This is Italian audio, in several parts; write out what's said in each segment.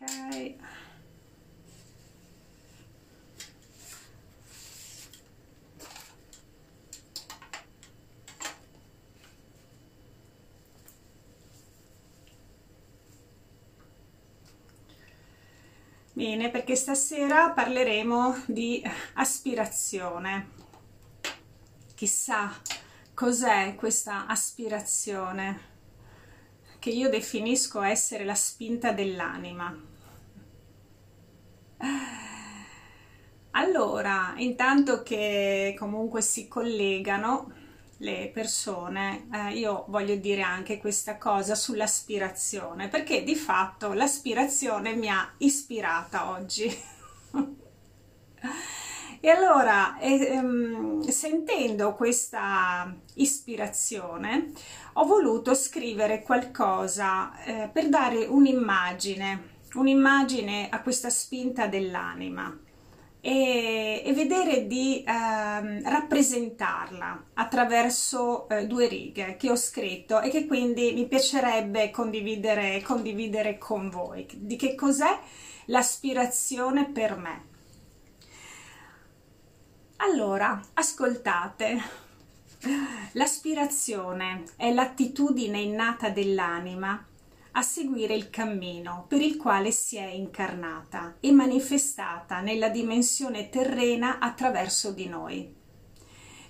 Ok, bene, perché stasera parleremo di aspirazione. Chissà cos'è questa aspirazione, che io definisco essere la spinta dell'anima. Allora, intanto che comunque si collegano le persone, io voglio dire anche questa cosa sull'aspirazione, perché di fatto l'aspirazione mi ha ispirata oggi. E allora, sentendo questa ispirazione, ho voluto scrivere qualcosa per dare un'immagine a questa spinta dell'anima e vedere di rappresentarla attraverso due righe che ho scritto e che quindi mi piacerebbe condividere con voi. Di che cos'è l'aspirazione per me? Allora, ascoltate. L'aspirazione è l'attitudine innata dell'anima a seguire il cammino per il quale si è incarnata e manifestata nella dimensione terrena attraverso di noi.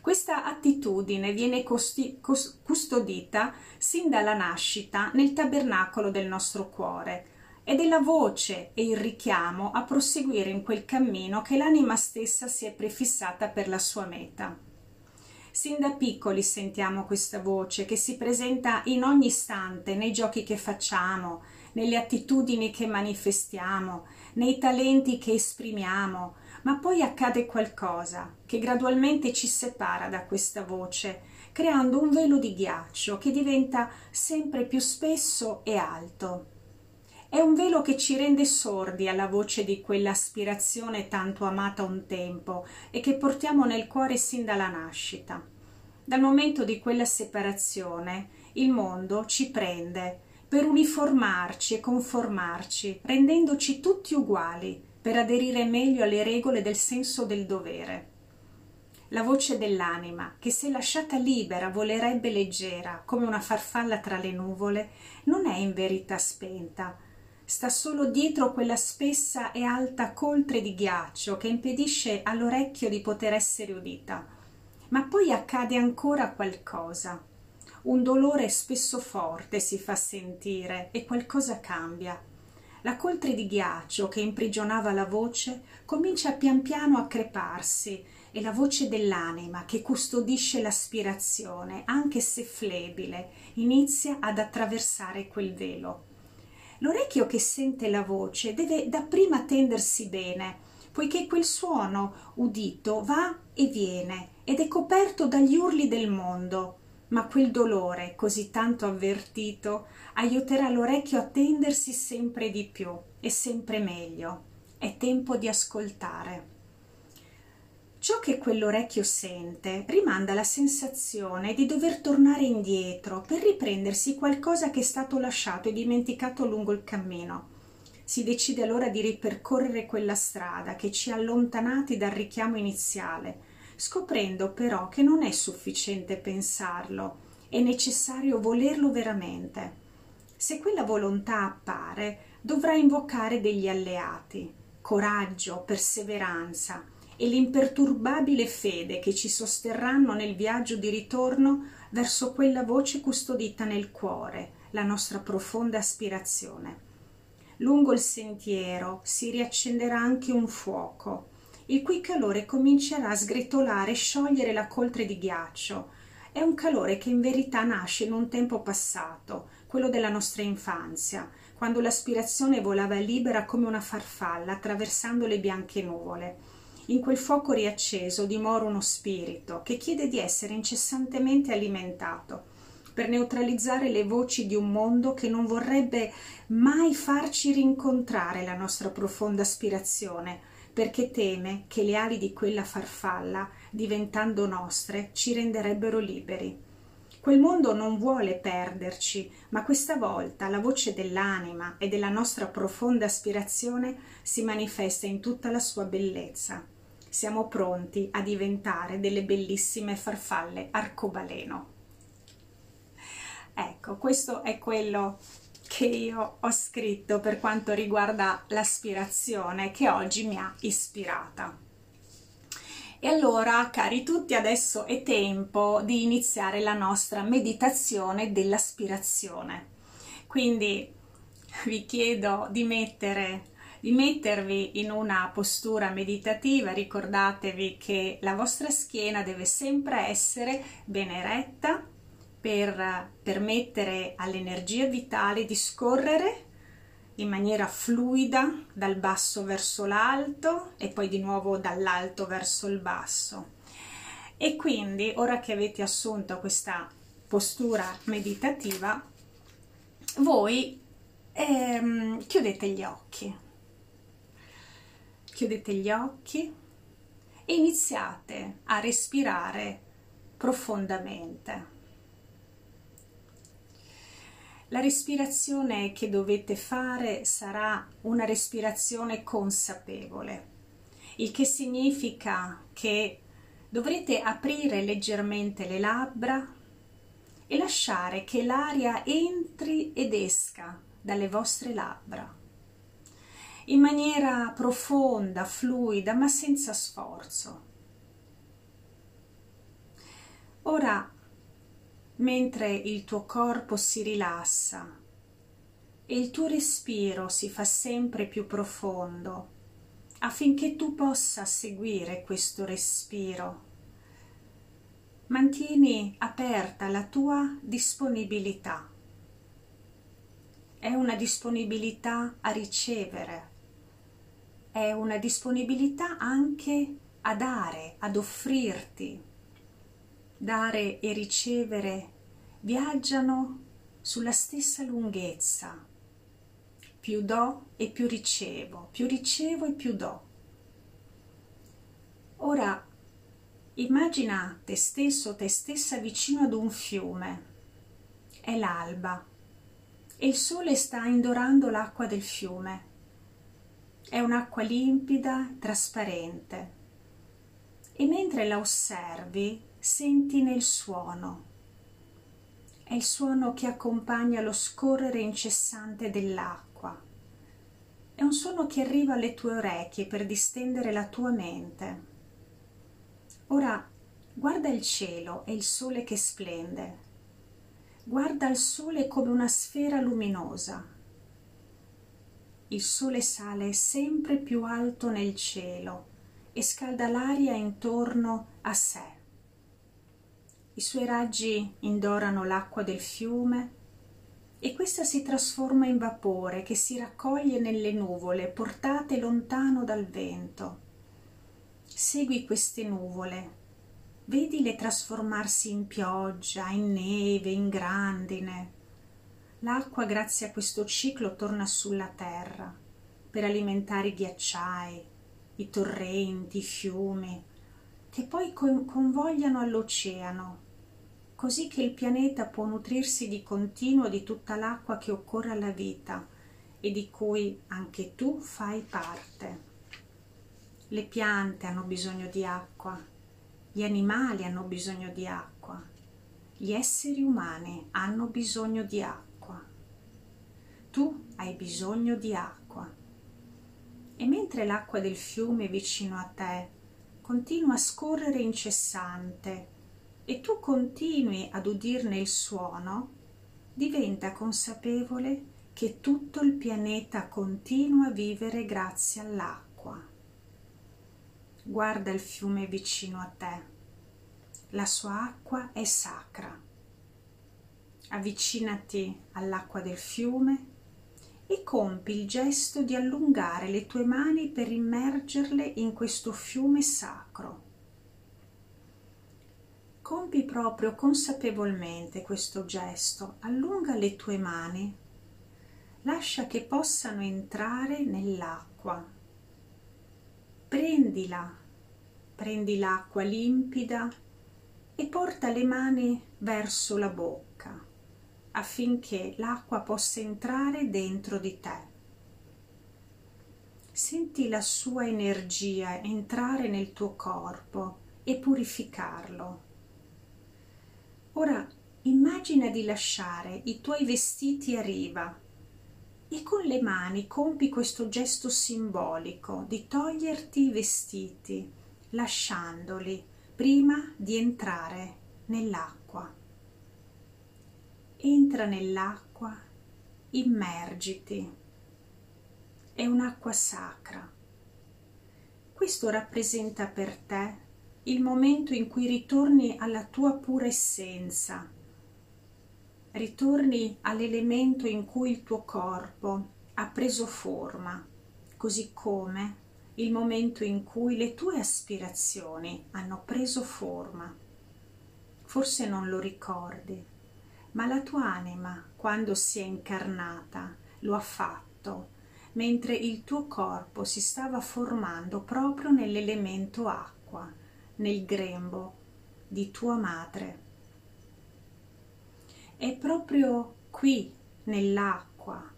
Questa attitudine viene custodita sin dalla nascita nel tabernacolo del nostro cuore, ed è la voce e il richiamo a proseguire in quel cammino che l'anima stessa si è prefissata per la sua meta. Sin da piccoli sentiamo questa voce che si presenta in ogni istante, nei giochi che facciamo, nelle attitudini che manifestiamo, nei talenti che esprimiamo, ma poi accade qualcosa che gradualmente ci separa da questa voce, creando un velo di ghiaccio che diventa sempre più spesso e alto. È un velo che ci rende sordi alla voce di quell'aspirazione tanto amata un tempo e che portiamo nel cuore sin dalla nascita. Dal momento di quella separazione, il mondo ci prende per uniformarci e conformarci, rendendoci tutti uguali per aderire meglio alle regole del senso del dovere. La voce dell'anima, che se lasciata libera volerebbe leggera come una farfalla tra le nuvole, non è in verità spenta. Sta solo dietro quella spessa e alta coltre di ghiaccio che impedisce all'orecchio di poter essere udita. Ma poi accade ancora qualcosa. Un dolore spesso forte si fa sentire e qualcosa cambia. La coltre di ghiaccio che imprigionava la voce comincia pian piano a creparsi e la voce dell'anima, che custodisce l'aspirazione, anche se flebile, inizia ad attraversare quel velo. L'orecchio che sente la voce deve dapprima tendersi bene, poiché quel suono udito va e viene ed è coperto dagli urli del mondo, ma quel dolore così tanto avvertito aiuterà l'orecchio a tendersi sempre di più e sempre meglio. È tempo di ascoltare. Ciò che quell'orecchio sente rimanda la sensazione di dover tornare indietro per riprendersi qualcosa che è stato lasciato e dimenticato lungo il cammino. Si decide allora di ripercorrere quella strada che ci ha allontanati dal richiamo iniziale, scoprendo però che non è sufficiente pensarlo, è necessario volerlo veramente. Se quella volontà appare, dovrà invocare degli alleati, coraggio, perseveranza e l'imperturbabile fede che ci sosterranno nel viaggio di ritorno verso quella voce custodita nel cuore, la nostra profonda aspirazione. Lungo il sentiero si riaccenderà anche un fuoco, il cui calore comincerà a sgretolare e sciogliere la coltre di ghiaccio. È un calore che in verità nasce in un tempo passato, quello della nostra infanzia, quando l'aspirazione volava libera come una farfalla attraversando le bianche nuvole. In quel fuoco riacceso dimora uno spirito che chiede di essere incessantemente alimentato per neutralizzare le voci di un mondo che non vorrebbe mai farci rincontrare la nostra profonda aspirazione, perché teme che le ali di quella farfalla, diventando nostre, ci renderebbero liberi. Quel mondo non vuole perderci, ma questa volta la voce dell'anima e della nostra profonda aspirazione si manifesta in tutta la sua bellezza. Siamo pronti a diventare delle bellissime farfalle arcobaleno. Ecco, questo è quello che io ho scritto per quanto riguarda l'aspirazione che oggi mi ha ispirata. E allora, cari tutti, adesso è tempo di iniziare la nostra meditazione dell'aspirazione. Quindi vi chiedo di mettervi in una postura meditativa. Ricordatevi che la vostra schiena deve sempre essere ben eretta per permettere all'energia vitale di scorrere in maniera fluida dal basso verso l'alto e poi di nuovo dall'alto verso il basso. E quindi, ora che avete assunto questa postura meditativa, voi chiudete gli occhi. Chiudete gli occhi e iniziate a respirare profondamente. La respirazione che dovete fare sarà una respirazione consapevole, il che significa che dovrete aprire leggermente le labbra e lasciare che l'aria entri ed esca dalle vostre labbra in maniera profonda, fluida, ma senza sforzo. Ora, mentre il tuo corpo si rilassa e il tuo respiro si fa sempre più profondo, affinché tu possa seguire questo respiro, mantieni aperta la tua disponibilità. È una disponibilità a ricevere, è una disponibilità anche a dare, ad offrirti. Dare e ricevere viaggiano sulla stessa lunghezza. Più do e più ricevo e più do. Ora immagina te stesso, te stessa vicino ad un fiume. È l'alba e il sole sta indorando l'acqua del fiume. È un'acqua limpida, trasparente. E mentre la osservi, sentine il suono. È il suono che accompagna lo scorrere incessante dell'acqua. È un suono che arriva alle tue orecchie per distendere la tua mente. Ora guarda il cielo e il sole che splende. Guarda il sole come una sfera luminosa. Il sole sale sempre più alto nel cielo e scalda l'aria intorno a sé. I suoi raggi indorano l'acqua del fiume e questa si trasforma in vapore che si raccoglie nelle nuvole portate lontano dal vento. Segui queste nuvole, vedile trasformarsi in pioggia, in neve, in grandine. L'acqua, grazie a questo ciclo, torna sulla terra per alimentare i ghiacciai, i torrenti, i fiumi, che poi convogliano all'oceano, così che il pianeta può nutrirsi di continuo di tutta l'acqua che occorre alla vita e di cui anche tu fai parte. Le piante hanno bisogno di acqua, gli animali hanno bisogno di acqua, gli esseri umani hanno bisogno di acqua. Tu hai bisogno di acqua. E mentre l'acqua del fiume è vicino a te, continua a scorrere incessante e tu continui ad udirne il suono, diventa consapevole che tutto il pianeta continua a vivere grazie all'acqua. Guarda il fiume vicino a te. La sua acqua è sacra. Avvicinati all'acqua del fiume e compi il gesto di allungare le tue mani per immergerle in questo fiume sacro. Compi proprio consapevolmente questo gesto, allunga le tue mani, lascia che possano entrare nell'acqua. Prendi l'acqua limpida e porta le mani verso la bocca affinché l'acqua possa entrare dentro di te. Senti la sua energia entrare nel tuo corpo e purificarlo. Ora immagina di lasciare i tuoi vestiti a riva e con le mani compi questo gesto simbolico di toglierti i vestiti, lasciandoli prima di entrare nell'acqua. Entra nell'acqua, immergiti. È un'acqua sacra. Questo rappresenta per te il momento in cui ritorni alla tua pura essenza, ritorni all'elemento in cui il tuo corpo ha preso forma, così come il momento in cui le tue aspirazioni hanno preso forma. Forse non lo ricordi, ma la tua anima, quando si è incarnata, lo ha fatto, mentre il tuo corpo si stava formando proprio nell'elemento acqua, nel grembo di tua madre. È proprio qui, nell'acqua,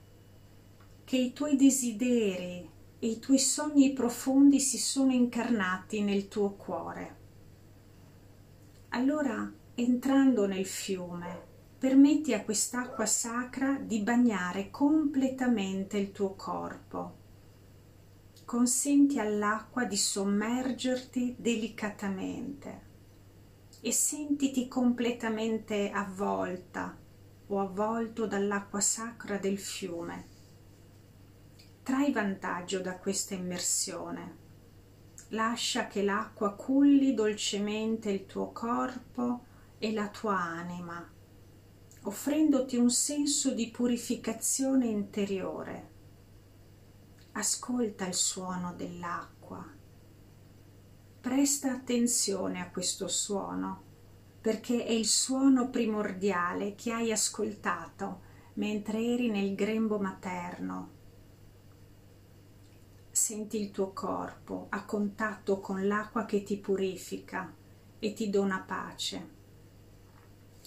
che i tuoi desideri e i tuoi sogni profondi si sono incarnati nel tuo cuore. Allora, entrando nel fiume, permetti a quest'acqua sacra di bagnare completamente il tuo corpo. Consenti all'acqua di sommergerti delicatamente e sentiti completamente avvolta o avvolto dall'acqua sacra del fiume. Trai vantaggio da questa immersione. Lascia che l'acqua culli dolcemente il tuo corpo e la tua anima, offrendoti un senso di purificazione interiore. Ascolta il suono dell'acqua. Presta attenzione a questo suono, perché è il suono primordiale che hai ascoltato mentre eri nel grembo materno. Senti il tuo corpo a contatto con l'acqua che ti purifica e ti dona pace.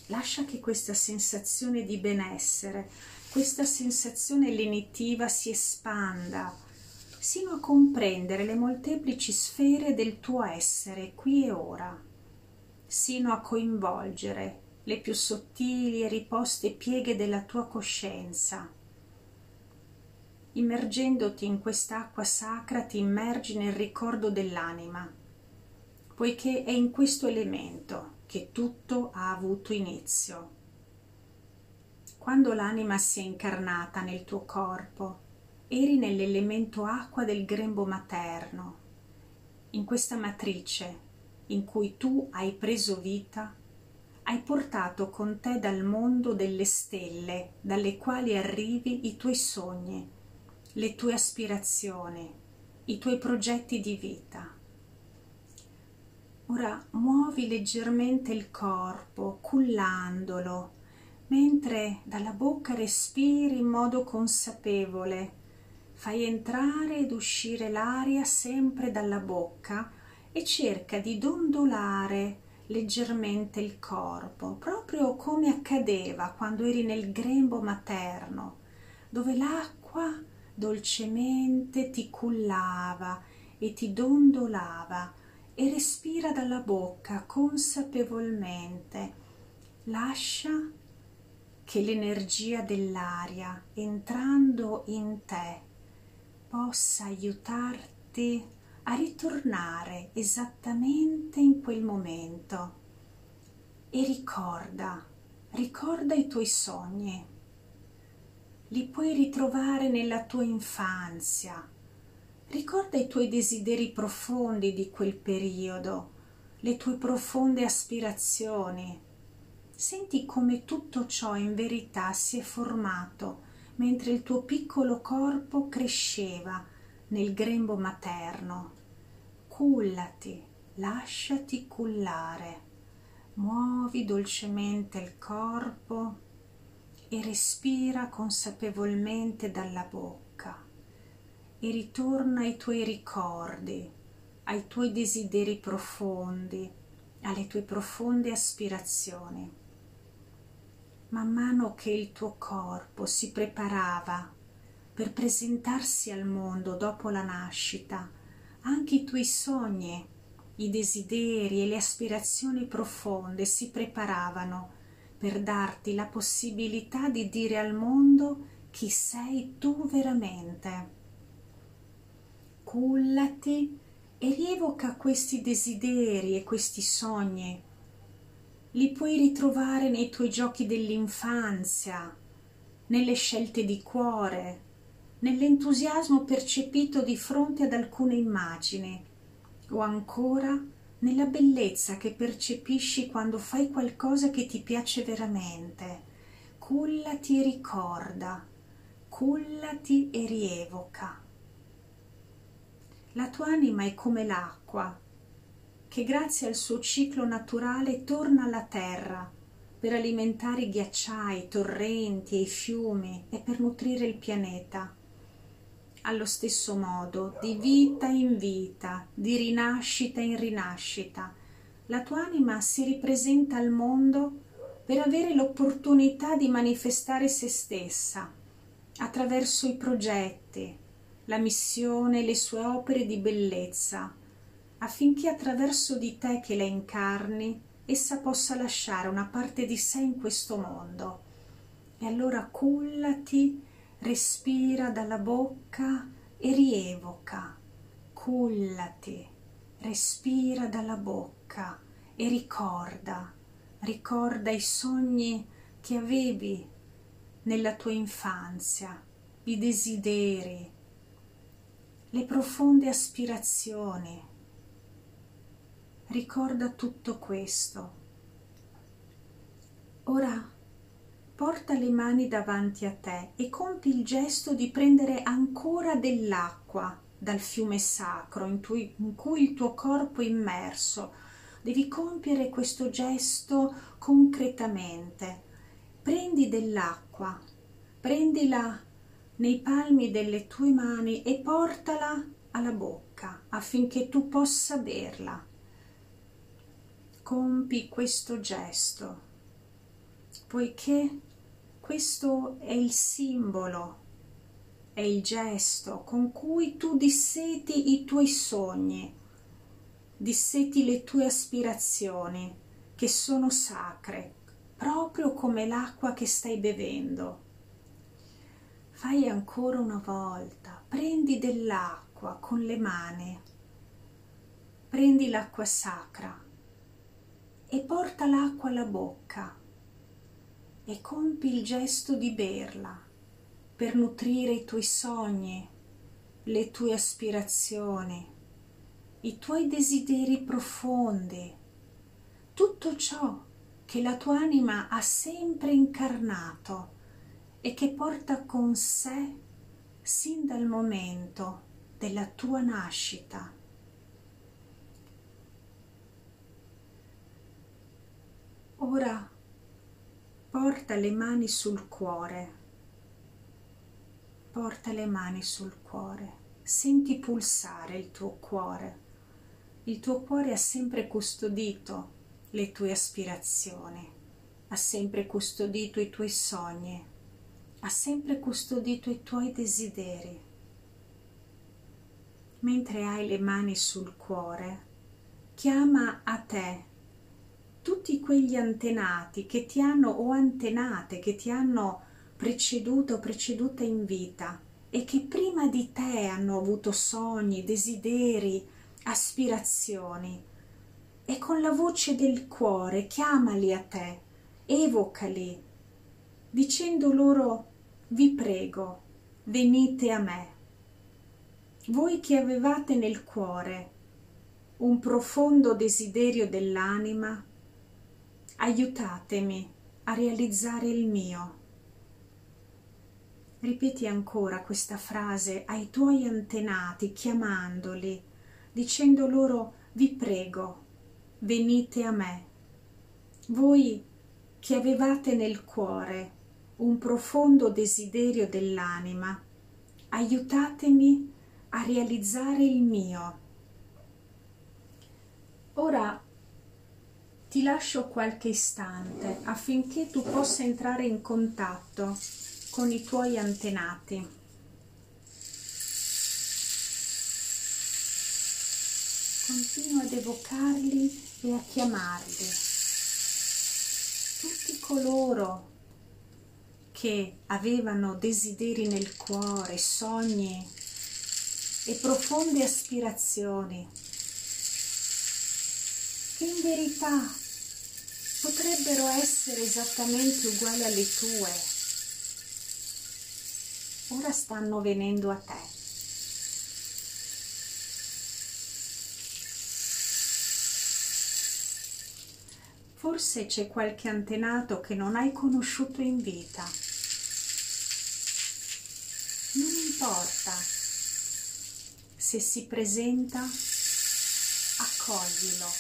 Lascia che questa sensazione di benessere, questa sensazione lenitiva si espanda sino a comprendere le molteplici sfere del tuo essere qui e ora, sino a coinvolgere le più sottili e riposte pieghe della tua coscienza. Immergendoti in quest'acqua sacra ti immergi nel ricordo dell'anima, poiché è in questo elemento che tutto ha avuto inizio. Quando l'anima si è incarnata nel tuo corpo, eri nell'elemento acqua del grembo materno. In questa matrice in cui tu hai preso vita, hai portato con te dal mondo delle stelle dalle quali arrivi i tuoi sogni, le tue aspirazioni, i tuoi progetti di vita. Ora muovi leggermente il corpo, cullandolo, mentre dalla bocca respiri in modo consapevole. Fai entrare ed uscire l'aria sempre dalla bocca e cerca di dondolare leggermente il corpo, proprio come accadeva quando eri nel grembo materno, dove l'acqua dolcemente ti cullava e ti dondolava, e respira dalla bocca consapevolmente. Lascia che l'energia dell'aria entrando in te possa aiutarti a ritornare esattamente in quel momento e ricorda i tuoi sogni. Li puoi ritrovare nella tua infanzia, ricorda i tuoi desideri profondi di quel periodo, le tue profonde aspirazioni. Senti come tutto ciò in verità si è formato mentre il tuo piccolo corpo cresceva nel grembo materno. Cullati, lasciati cullare, muovi dolcemente il corpo e respira consapevolmente dalla bocca e ritorna ai tuoi ricordi, ai tuoi desideri profondi, alle tue profonde aspirazioni. Man mano che il tuo corpo si preparava per presentarsi al mondo dopo la nascita, anche i tuoi sogni, i desideri e le aspirazioni profonde si preparavano per darti la possibilità di dire al mondo chi sei tu veramente. Cullati e rievoca questi desideri e questi sogni. Li puoi ritrovare nei tuoi giochi dell'infanzia, nelle scelte di cuore, nell'entusiasmo percepito di fronte ad alcune immagini, o ancora nella bellezza che percepisci quando fai qualcosa che ti piace veramente. Cullati e ricorda, cullati e rievoca. La tua anima è come l'acqua, che grazie al suo ciclo naturale torna alla terra per alimentare i ghiacciai, i torrenti e i fiumi e per nutrire il pianeta. Allo stesso modo, di vita in vita, di rinascita in rinascita, la tua anima si ripresenta al mondo per avere l'opportunità di manifestare se stessa attraverso i progetti, la missione e le sue opere di bellezza, affinché attraverso di te che la incarni essa possa lasciare una parte di sé in questo mondo. E allora cullati, respira dalla bocca e rievoca. Cullati, respira dalla bocca e ricorda i sogni che avevi nella tua infanzia, i desideri, le profonde aspirazioni. Ricorda tutto questo. Ora porta le mani davanti a te e compi il gesto di prendere ancora dell'acqua dal fiume sacro in cui il tuo corpo è immerso. Devi compiere questo gesto concretamente. Prendi dell'acqua, prendila nei palmi delle tue mani e portala alla bocca affinché tu possa berla. Compi questo gesto, poiché questo è il simbolo, è il gesto con cui tu disseti i tuoi sogni, disseti le tue aspirazioni che sono sacre, proprio come l'acqua che stai bevendo. Fai ancora una volta, prendi dell'acqua con le mani, prendi l'acqua sacra e porta l'acqua alla bocca e compi il gesto di berla per nutrire i tuoi sogni, le tue aspirazioni, i tuoi desideri profondi, tutto ciò che la tua anima ha sempre incarnato e che porta con sé sin dal momento della tua nascita. Ora porta le mani sul cuore, porta le mani sul cuore, senti pulsare il tuo cuore ha sempre custodito le tue aspirazioni, ha sempre custodito i tuoi sogni, ha sempre custodito i tuoi desideri. Mentre hai le mani sul cuore, chiama a te tutti quegli antenati che ti hanno, o antenate che ti hanno preceduto o preceduta in vita e che prima di te hanno avuto sogni, desideri, aspirazioni, e con la voce del cuore chiamali a te, evocali, dicendo loro: vi prego, venite a me. Voi che avevate nel cuore un profondo desiderio dell'anima, aiutatemi a realizzare il mio. Ripeti ancora questa frase ai tuoi antenati, chiamandoli, dicendo loro: vi prego, venite a me. Voi che avevate nel cuore un profondo desiderio dell'anima, aiutatemi a realizzare il mio. Ora ti lascio qualche istante affinché tu possa entrare in contatto con i tuoi antenati. Continua ad evocarli e a chiamarli. Tutti coloro che avevano desideri nel cuore, sogni e profonde aspirazioni, che in verità potrebbero essere esattamente uguali alle tue, ora stanno venendo a te. Forse c'è qualche antenato che non hai conosciuto in vita. Non importa, se si presenta, accoglilo.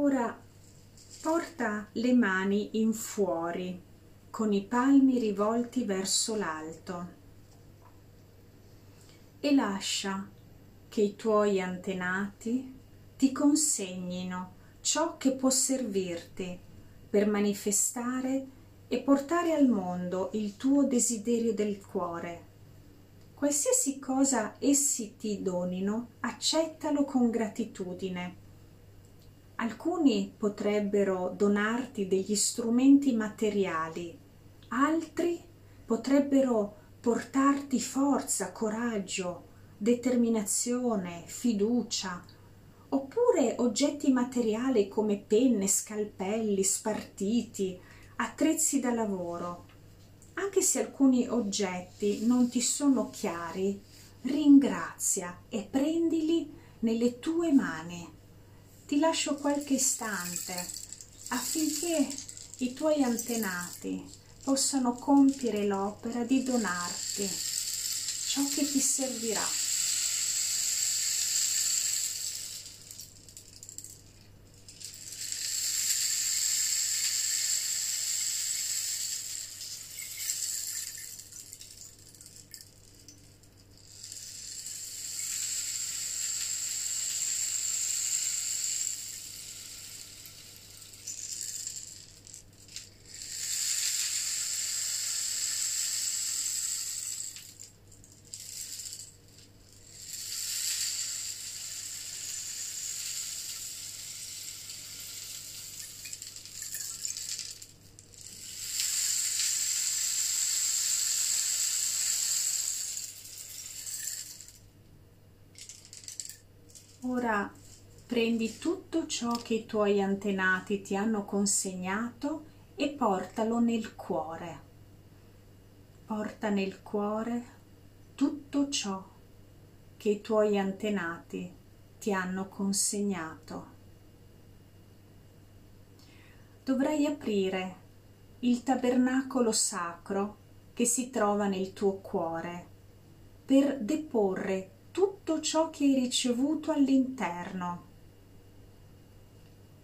Ora porta le mani in fuori, con i palmi rivolti verso l'alto, e lascia che i tuoi antenati ti consegnino ciò che può servirti per manifestare e portare al mondo il tuo desiderio del cuore. Qualsiasi cosa essi ti donino, accettalo con gratitudine. Alcuni potrebbero donarti degli strumenti materiali, altri potrebbero portarti forza, coraggio, determinazione, fiducia, oppure oggetti materiali come penne, scalpelli, spartiti, attrezzi da lavoro. Anche se alcuni oggetti non ti sono chiari, ringrazia e prendili nelle tue mani. Ti lascio qualche istante affinché i tuoi antenati possano compiere l'opera di donarti ciò che ti servirà. Ora prendi tutto ciò che i tuoi antenati ti hanno consegnato e portalo nel cuore. Porta nel cuore tutto ciò che i tuoi antenati ti hanno consegnato. Dovrai aprire il tabernacolo sacro che si trova nel tuo cuore per deporre tutto ciò che hai ricevuto all'interno.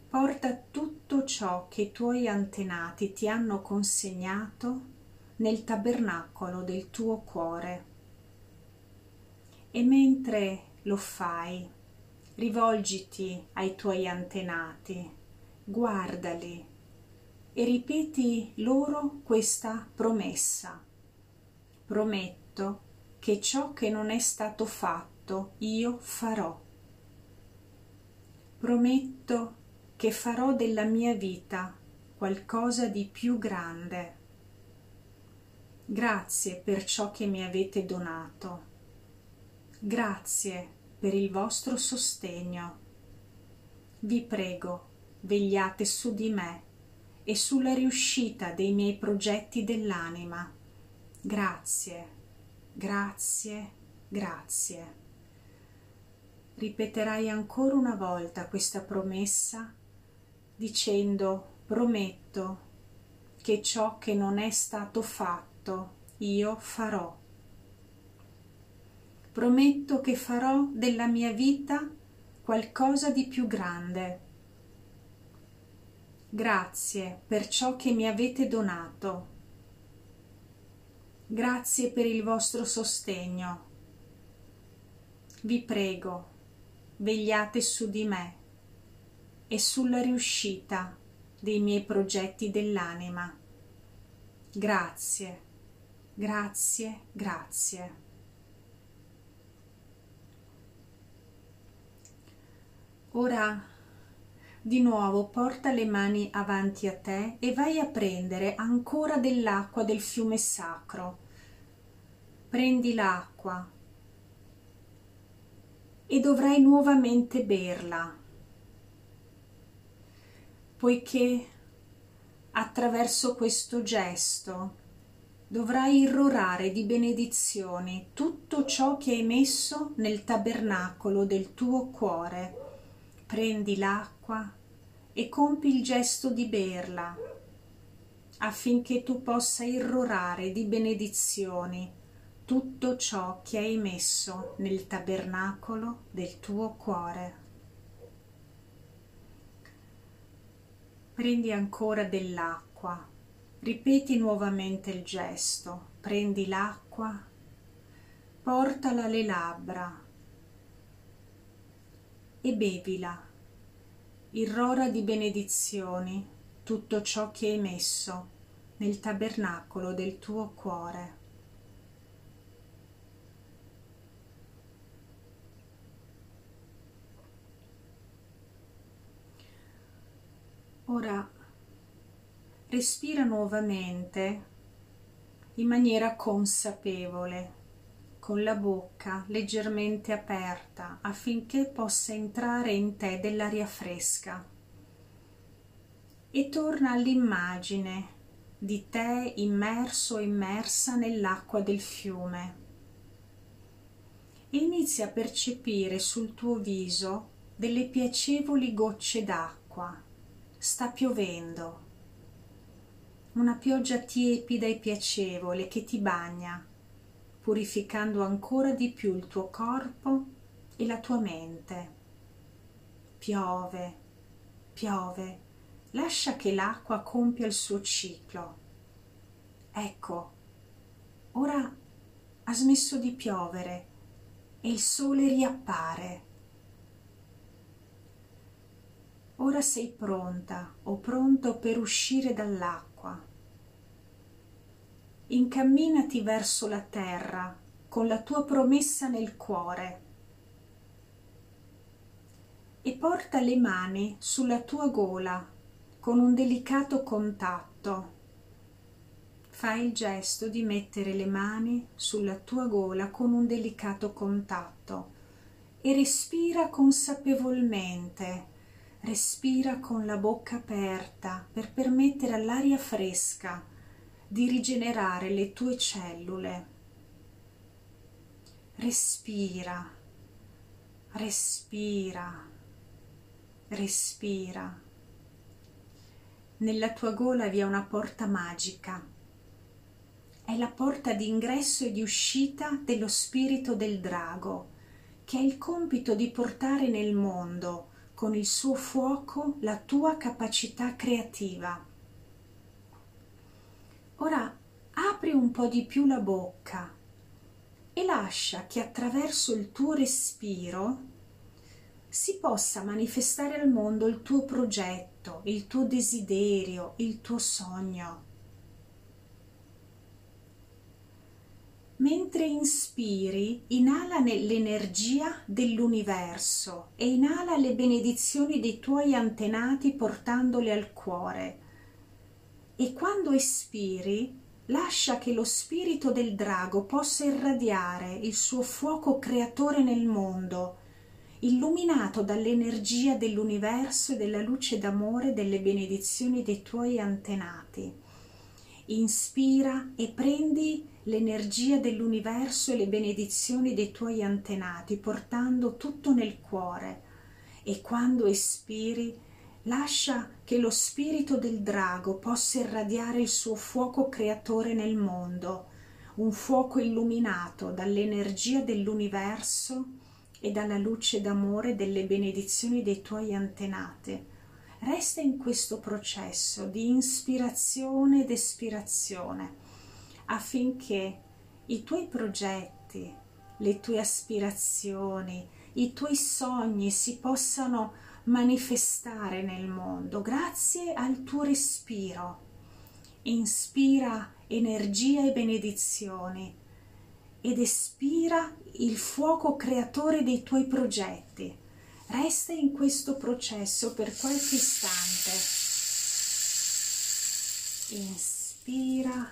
Porta tutto ciò che i tuoi antenati ti hanno consegnato nel tabernacolo del tuo cuore. E mentre lo fai, rivolgiti ai tuoi antenati, guardali e ripeti loro questa promessa. Prometto che ciò che non è stato fatto io farò. Prometto che farò della mia vita qualcosa di più grande. Grazie per ciò che mi avete donato. Grazie per il vostro sostegno. Vi prego, vegliate su di me e sulla riuscita dei miei progetti dell'anima. Grazie. Grazie, grazie. Ripeterai ancora una volta questa promessa dicendo: prometto che ciò che non è stato fatto io farò. prometto che farò della mia vita qualcosa di più grande. Grazie per ciò che mi avete donato. Grazie per il vostro sostegno. Vi prego, vegliate su di me e sulla riuscita dei miei progetti dell'anima. Grazie, grazie, grazie. Ora di nuovo porta le mani avanti a te e vai a prendere ancora dell'acqua del fiume sacro. Prendi l'acqua e dovrai nuovamente berla, poiché attraverso questo gesto dovrai irrorare di benedizioni tutto ciò che hai messo nel tabernacolo del tuo cuore. Prendi l'acqua e compi il gesto di berla, affinché tu possa irrorare di benedizioni tutto ciò che hai messo nel tabernacolo del tuo cuore. Prendi ancora dell'acqua, ripeti nuovamente il gesto, prendi l'acqua, portala alle labbra e bevila, irrora di benedizioni tutto ciò che hai messo nel tabernacolo del tuo cuore. Ora respira nuovamente in maniera consapevole, con la bocca leggermente aperta affinché possa entrare in te dell'aria fresca, e torna all'immagine di te immerso o immersa nell'acqua del fiume e inizia a percepire sul tuo viso delle piacevoli gocce d'acqua. Sta piovendo, una pioggia tiepida e piacevole che ti bagna, purificando ancora di più il tuo corpo e la tua mente. Piove, piove, lascia che l'acqua compia il suo ciclo. Ecco, ora ha smesso di piovere e il sole riappare. Ora sei pronta o pronto per uscire dall'acqua. Incamminati verso la terra con la tua promessa nel cuore e porta le mani sulla tua gola con un delicato contatto. Fai il gesto di mettere le mani sulla tua gola con un delicato contatto e respira consapevolmente, respira con la bocca aperta per permettere all'aria fresca di rigenerare le tue cellule. Respira, respira, respira. Nella tua gola vi è una porta magica. È la porta di ingresso e di uscita dello spirito del drago, che ha il compito di portare nel mondo con il suo fuoco la tua capacità creativa. Ora apri un po' di più la bocca e lascia che attraverso il tuo respiro si possa manifestare al mondo il tuo progetto, il tuo desiderio, il tuo sogno. Mentre inspiri, inala l'energia dell'universo e inala le benedizioni dei tuoi antenati portandole al cuore. E quando espiri, lascia che lo spirito del drago possa irradiare il suo fuoco creatore nel mondo, illuminato dall'energia dell'universo e della luce d'amore delle benedizioni dei tuoi antenati. Inspira e prendi l'energia dell'universo e le benedizioni dei tuoi antenati, portando tutto nel cuore. E quando espiri, lascia che lo spirito del drago possa irradiare il suo fuoco creatore nel mondo, un fuoco illuminato dall'energia dell'universo e dalla luce d'amore delle benedizioni dei tuoi antenati. Resta in questo processo di inspirazione ed espirazione affinché i tuoi progetti, le tue aspirazioni, i tuoi sogni si possano manifestare nel mondo grazie al tuo respiro. Inspira energia e benedizioni ed espira il fuoco creatore dei tuoi progetti. Resta in questo processo per qualche istante. Inspira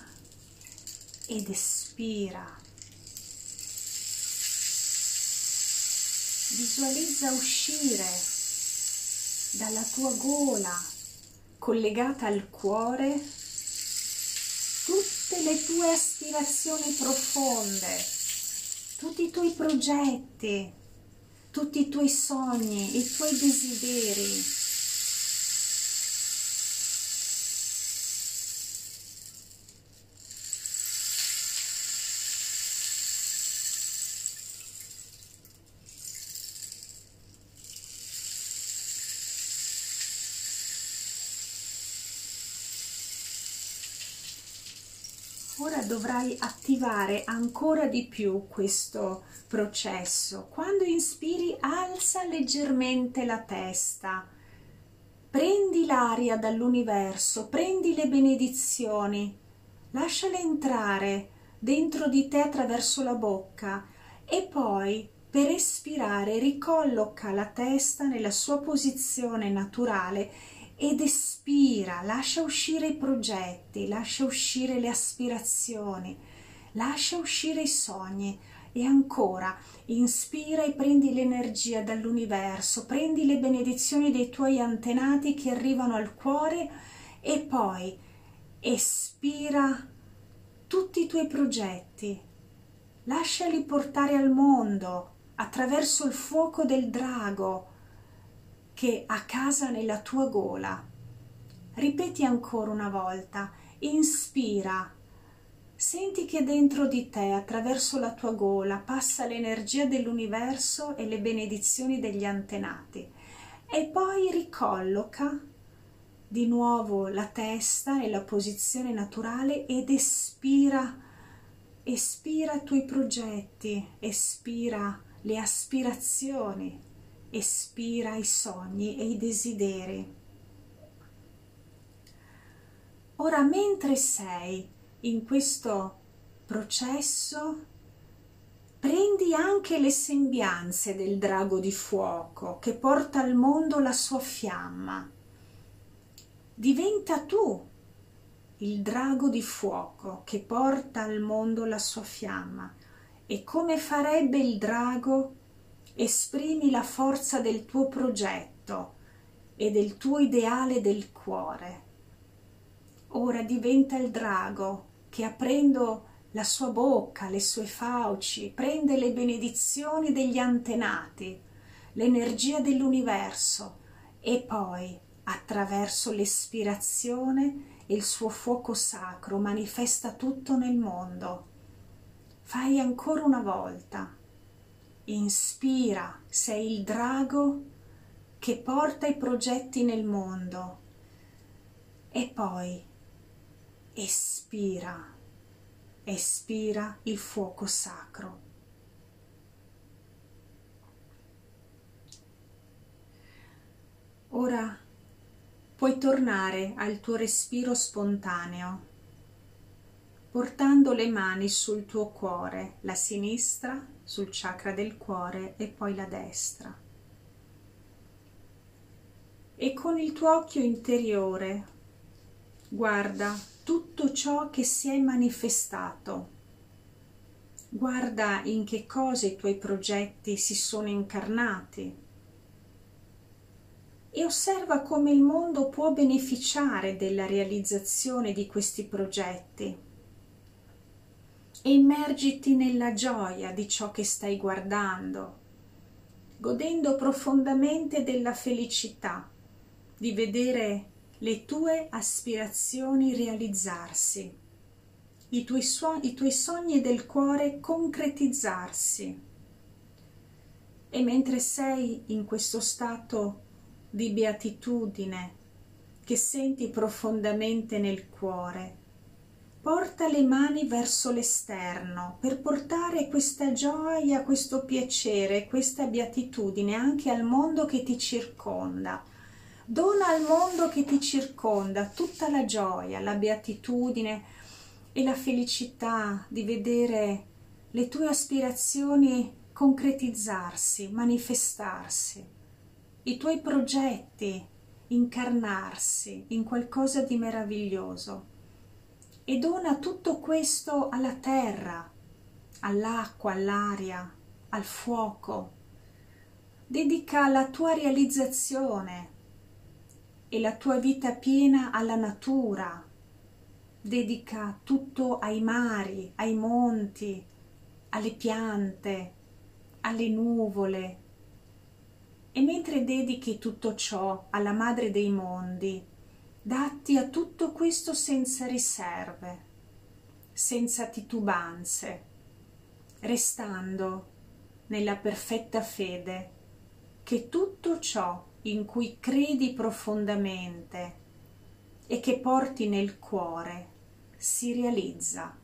ed espira. Visualizza uscire dalla tua gola, collegata al cuore, tutte le tue aspirazioni profonde, tutti i tuoi progetti, tutti i tuoi sogni, i tuoi desideri. Ora dovrai attivare ancora di più questo processo. Quando inspiri, alza leggermente la testa, prendi l'aria dall'universo, prendi le benedizioni, lasciale entrare dentro di te attraverso la bocca e poi per espirare ricolloca la testa nella sua posizione naturale ed espira, lascia uscire i progetti, lascia uscire le aspirazioni, lascia uscire i sogni e ancora inspira e prendi l'energia dall'universo, prendi le benedizioni dei tuoi antenati che arrivano al cuore e poi espira tutti i tuoi progetti, lasciali portare al mondo attraverso il fuoco del drago che a casa nella tua gola. Ripeti ancora una volta, inspira, senti che dentro di te, attraverso la tua gola, passa l'energia dell'universo e le benedizioni degli antenati e poi ricolloca di nuovo la testa nella posizione naturale ed espira, espira i tuoi progetti, espira le aspirazioni, espira i sogni e i desideri. Ora, mentre sei in questo processo, prendi anche le sembianze del drago di fuoco che porta al mondo la sua fiamma. Diventa tu il drago di fuoco che porta al mondo la sua fiamma e, come farebbe il drago, esprimi la forza del tuo progetto e del tuo ideale del cuore. Ora diventa il drago che, aprendo la sua bocca, le sue fauci, prende le benedizioni degli antenati, l'energia dell'universo e poi, attraverso l'espirazione e il suo fuoco sacro, manifesta tutto nel mondo. Fai ancora una volta. Inspira, sei il drago che porta i progetti nel mondo e poi espira, espira il fuoco sacro. Ora puoi tornare al tuo respiro spontaneo, portando le mani sul tuo cuore, la sinistra sul chakra del cuore e poi la destra. E con il tuo occhio interiore guarda tutto ciò che si è manifestato. Guarda in che cose i tuoi progetti si sono incarnati e osserva come il mondo può beneficiare della realizzazione di questi progetti. Immergiti nella gioia di ciò che stai guardando, godendo profondamente della felicità di vedere le tue aspirazioni realizzarsi, i tuoi sogni del cuore concretizzarsi. E mentre sei in questo stato di beatitudine che senti profondamente nel cuore, porta le mani verso l'esterno per portare questa gioia, questo piacere, questa beatitudine anche al mondo che ti circonda. Dona al mondo che ti circonda tutta la gioia, la beatitudine e la felicità di vedere le tue aspirazioni concretizzarsi, manifestarsi, i tuoi progetti incarnarsi in qualcosa di meraviglioso. E dona tutto questo alla terra, all'acqua, all'aria, al fuoco. Dedica la tua realizzazione e la tua vita piena alla natura. Dedica tutto ai mari, ai monti, alle piante, alle nuvole. E mentre dedichi tutto ciò alla madre dei mondi, datti a tutto questo senza riserve, senza titubanze, restando nella perfetta fede che tutto ciò in cui credi profondamente e che porti nel cuore si realizza.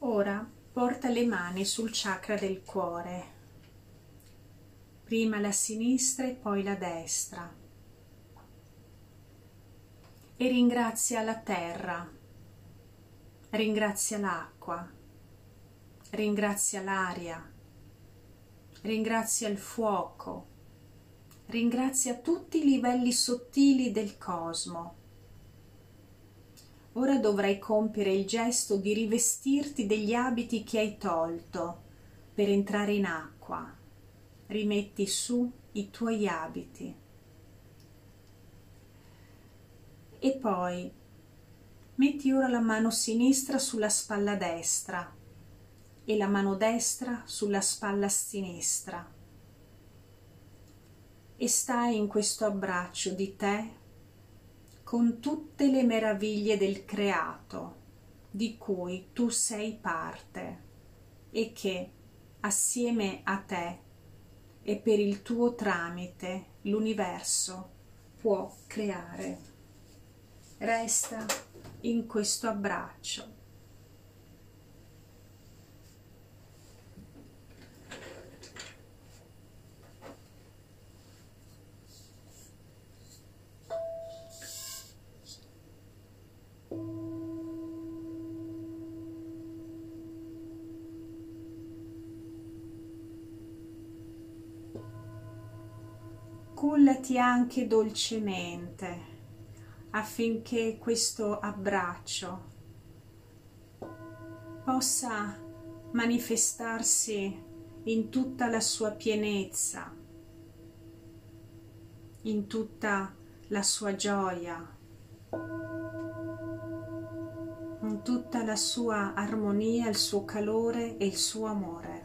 Ora porta le mani sul chakra del cuore, prima la sinistra e poi la destra, e ringrazia la terra, ringrazia l'acqua, ringrazia l'aria, ringrazia il fuoco, ringrazia tutti i livelli sottili del cosmo. Ora dovrai compiere il gesto di rivestirti degli abiti che hai tolto per entrare in acqua. Rimetti su i tuoi abiti. E poi metti ora la mano sinistra sulla spalla destra e la mano destra sulla spalla sinistra. E stai in questo abbraccio di te con tutte le meraviglie del creato di cui tu sei parte e che assieme a te e per il tuo tramite l'universo può creare. Resta in questo abbraccio. Cullati anche dolcemente affinché questo abbraccio possa manifestarsi in tutta la sua pienezza, in tutta la sua gioia, in tutta la sua armonia, il suo calore e il suo amore.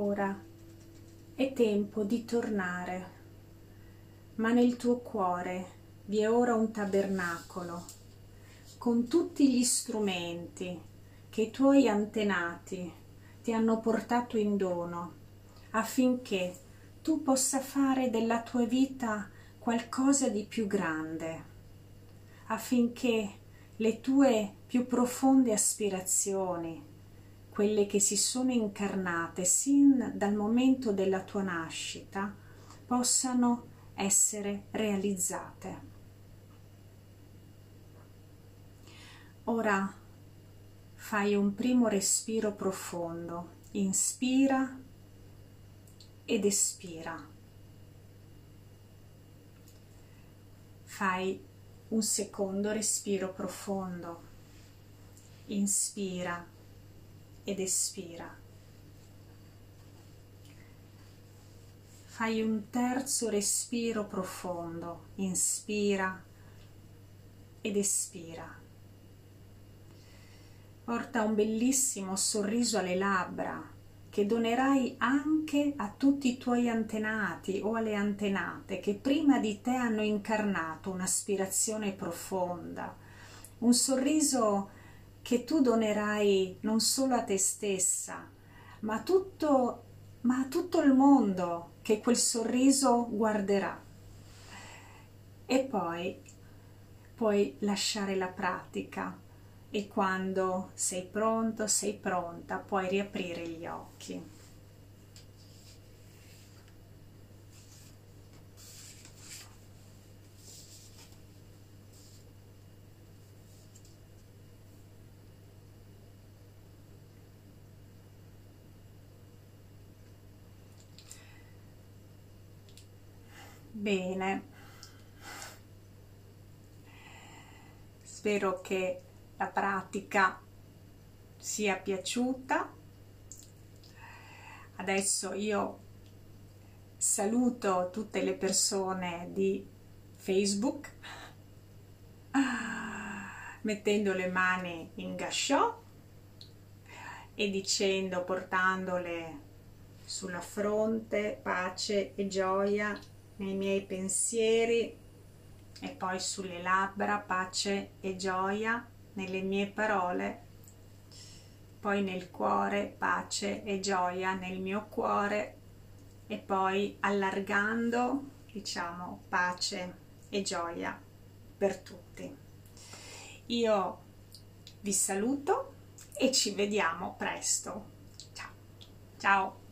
Ora è tempo di tornare, ma nel tuo cuore vi è ora un tabernacolo, con tutti gli strumenti che i tuoi antenati ti hanno portato in dono, affinché tu possa fare della tua vita qualcosa di più grande, affinché le tue più profonde aspirazioni, quelle che si sono incarnate sin dal momento della tua nascita, possano essere realizzate. Ora fai un primo respiro profondo, inspira ed espira. Fai un secondo respiro profondo, inspira ed espira. Fai un terzo respiro profondo, inspira ed espira. Porta un bellissimo sorriso alle labbra che donerai anche a tutti i tuoi antenati o alle antenate che prima di te hanno incarnato un'aspirazione profonda, un sorriso che tu donerai non solo a te stessa, ma a tutto il mondo che quel sorriso guarderà. E poi puoi lasciare la pratica e quando sei pronto, sei pronta, puoi riaprire gli occhi. Bene, spero che la pratica sia piaciuta. Adesso io saluto tutte le persone di Facebook mettendo le mani in gâchot e dicendo, portandole sulla fronte, pace e gioia nei miei pensieri, e poi sulle labbra, pace e gioia nelle mie parole, poi nel cuore, pace e gioia nel mio cuore, e poi allargando, diciamo, pace e gioia per tutti. Io vi saluto e ci vediamo presto. Ciao. Ciao.